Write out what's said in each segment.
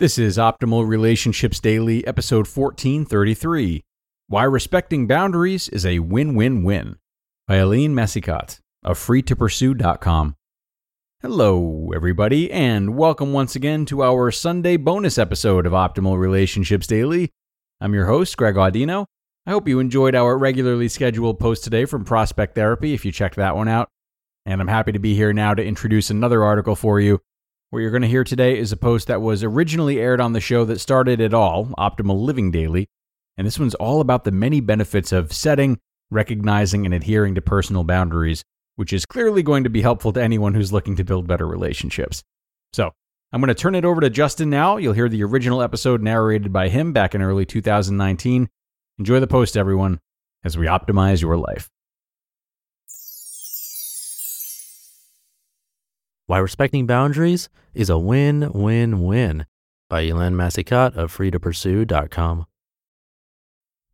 This is Optimal Relationships Daily, episode 1433, Why Respecting Boundaries is a Win-Win-Win, by Éline Massicotte of freetopursue.com. Hello, everybody, and welcome once again to our Sunday bonus episode of Optimal Relationships Daily. I'm your host, Greg Audino. I hope you enjoyed our regularly scheduled post today from Prospect Therapy, if you checked that one out. And I'm happy to be here now to introduce another article for you. What you're going to hear today is a post that was originally aired on the show that started it all, Optimal Living Daily, and this one's all about the many benefits of setting, recognizing, and adhering to personal boundaries, which is clearly going to be helpful to anyone who's looking to build better relationships. So I'm going to turn it over to Justin now. You'll hear the original episode narrated by him back in early 2019. Enjoy the post, everyone, as we optimize your life. Why Respecting Boundaries is a Win-Win-Win by Éline Massicotte of freetopursue.com.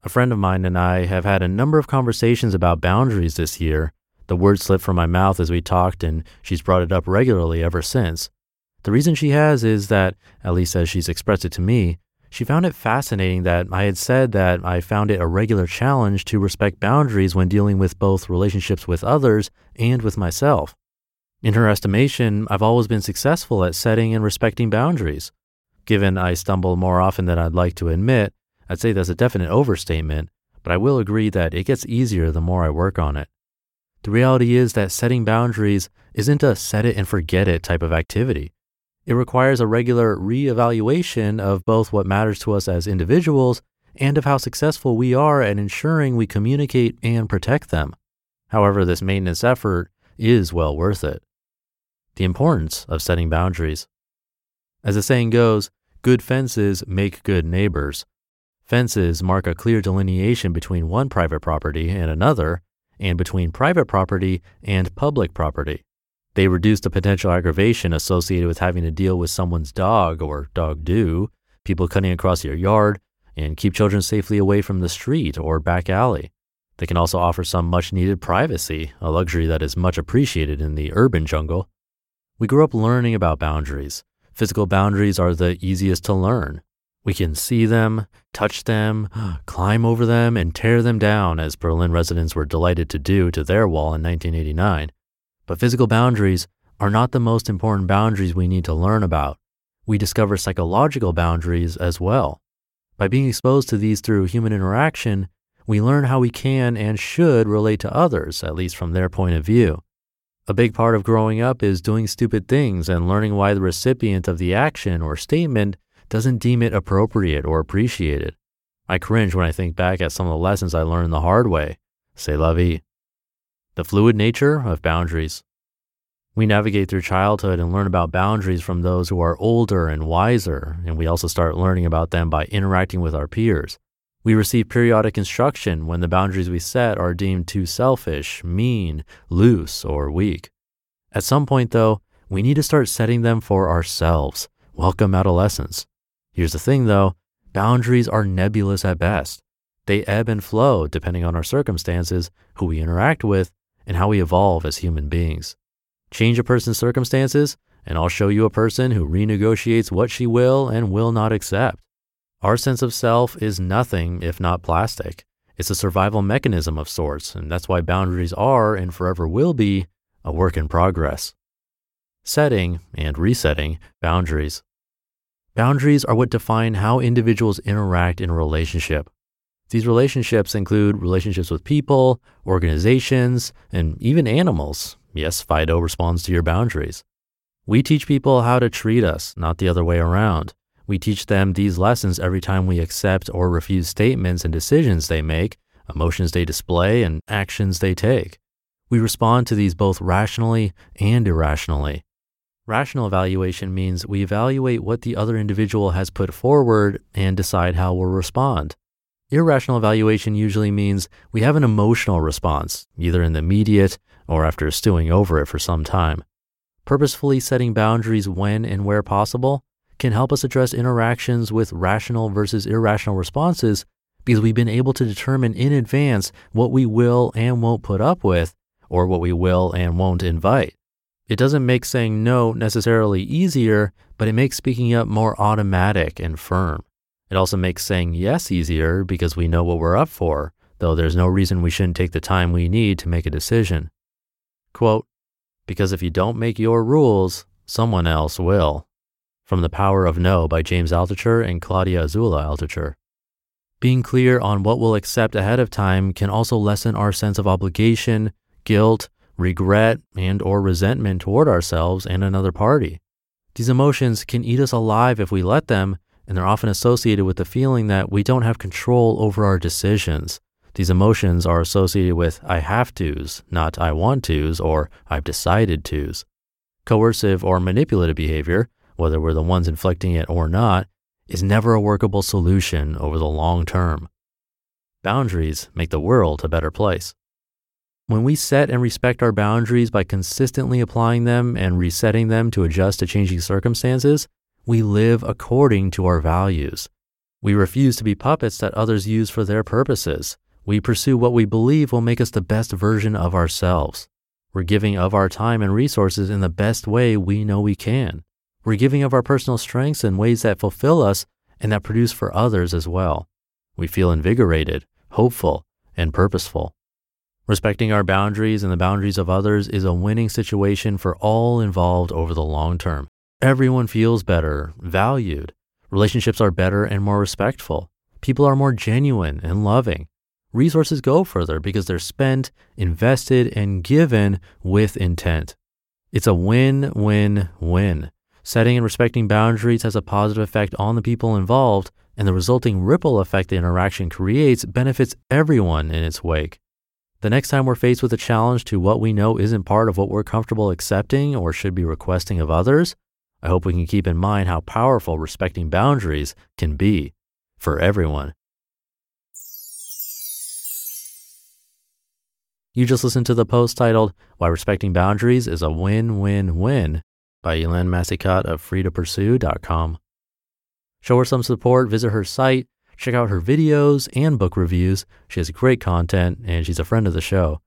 A friend of mine and I have had a number of conversations about boundaries this year. The word slipped from my mouth as we talked, and she's brought it up regularly ever since. The reason she has is that, at least as she's expressed it to me, she found it fascinating that I had said that I found it a regular challenge to respect boundaries when dealing with both relationships with others and with myself. In her estimation, I've always been successful at setting and respecting boundaries. Given I stumble more often than I'd like to admit, I'd say that's a definite overstatement, but I will agree that it gets easier the more I work on it. The reality is that setting boundaries isn't a set it and forget it type of activity. It requires a regular reevaluation of both what matters to us as individuals and of how successful we are at ensuring we communicate and protect them. However, this maintenance effort is well worth it. The importance of setting boundaries. As the saying goes, good fences make good neighbors. Fences mark a clear delineation between one private property and another, and between private property and public property. They reduce the potential aggravation associated with having to deal with someone's dog or dog do, people cutting across your yard, and keep children safely away from the street or back alley. They can also offer some much-needed privacy, a luxury that is much appreciated in the urban jungle. We grew up learning about boundaries. Physical boundaries are the easiest to learn. We can see them, touch them, climb over them, and tear them down, as Berlin residents were delighted to do to their wall in 1989. But physical boundaries are not the most important boundaries we need to learn about. We discover psychological boundaries as well. By being exposed to these through human interaction, we learn how we can and should relate to others, at least from their point of view. A big part of growing up is doing stupid things and learning why the recipient of the action or statement doesn't deem it appropriate or appreciated. I cringe when I think back at some of the lessons I learned the hard way. C'est la vie. The fluid nature of boundaries. We navigate through childhood and learn about boundaries from those who are older and wiser, and we also start learning about them by interacting with our peers. We receive periodic instruction when the boundaries we set are deemed too selfish, mean, loose, or weak. At some point, though, we need to start setting them for ourselves. Welcome adolescence. Here's the thing, though. Boundaries are nebulous at best. They ebb and flow depending on our circumstances, who we interact with, and how we evolve as human beings. Change a person's circumstances, and I'll show you a person who renegotiates what she will and will not accept. Our sense of self is nothing if not plastic. It's a survival mechanism of sorts, and that's why boundaries are, and forever will be, a work in progress. Setting and resetting boundaries. Boundaries are what define how individuals interact in a relationship. These relationships include relationships with people, organizations, and even animals. Yes, Fido responds to your boundaries. We teach people how to treat us, not the other way around. We teach them these lessons every time we accept or refuse statements and decisions they make, emotions they display, and actions they take. We respond to these both rationally and irrationally. Rational evaluation means we evaluate what the other individual has put forward and decide how we'll respond. Irrational evaluation usually means we have an emotional response, either in the immediate or after stewing over it for some time. Purposefully setting boundaries when and where possible can help us address interactions with rational versus irrational responses because we've been able to determine in advance what we will and won't put up with or what we will and won't invite. It doesn't make saying no necessarily easier, but it makes speaking up more automatic and firm. It also makes saying yes easier because we know what we're up for, though there's no reason we shouldn't take the time we need to make a decision. Quote, because if you don't make your rules, someone else will. From The Power of No by James Altucher and Claudia Azula Altucher. Being clear on what we'll accept ahead of time can also lessen our sense of obligation, guilt, regret, and or resentment toward ourselves and another party. These emotions can eat us alive if we let them, and they're often associated with the feeling that we don't have control over our decisions. These emotions are associated with I have to's, not I want to's, or I've decided to's. Coercive or manipulative behavior, whether we're the ones inflicting it or not, is never a workable solution over the long term. Boundaries make the world a better place. When we set and respect our boundaries by consistently applying them and resetting them to adjust to changing circumstances, we live according to our values. We refuse to be puppets that others use for their purposes. We pursue what we believe will make us the best version of ourselves. We're giving of our time and resources in the best way we know we can. We're giving of our personal strengths in ways that fulfill us and that produce for others as well. We feel invigorated, hopeful, and purposeful. Respecting our boundaries and the boundaries of others is a winning situation for all involved over the long term. Everyone feels better, valued. Relationships are better and more respectful. People are more genuine and loving. Resources go further because they're spent, invested, and given with intent. It's a win-win-win. Setting and respecting boundaries has a positive effect on the people involved, and the resulting ripple effect the interaction creates benefits everyone in its wake. The next time we're faced with a challenge to what we know isn't part of what we're comfortable accepting or should be requesting of others, I hope we can keep in mind how powerful respecting boundaries can be for everyone. You just listened to the post titled, Why Respecting Boundaries is a Win-Win-Win by Éline Massicotte of freetopursue.com. Show her some support, visit her site, check out her videos and book reviews. She has great content and she's a friend of the show.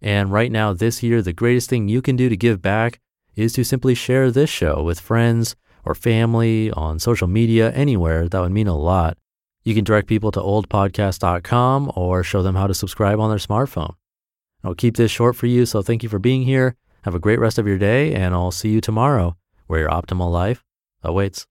And right now this year, the greatest thing you can do to give back is to simply share this show with friends or family on social media, anywhere. That would mean a lot. You can direct people to oldpodcast.com or show them how to subscribe on their smartphone. I'll keep this short for you, so thank you for being here. Have a great rest of your day, and I'll see you tomorrow where your optimal life awaits.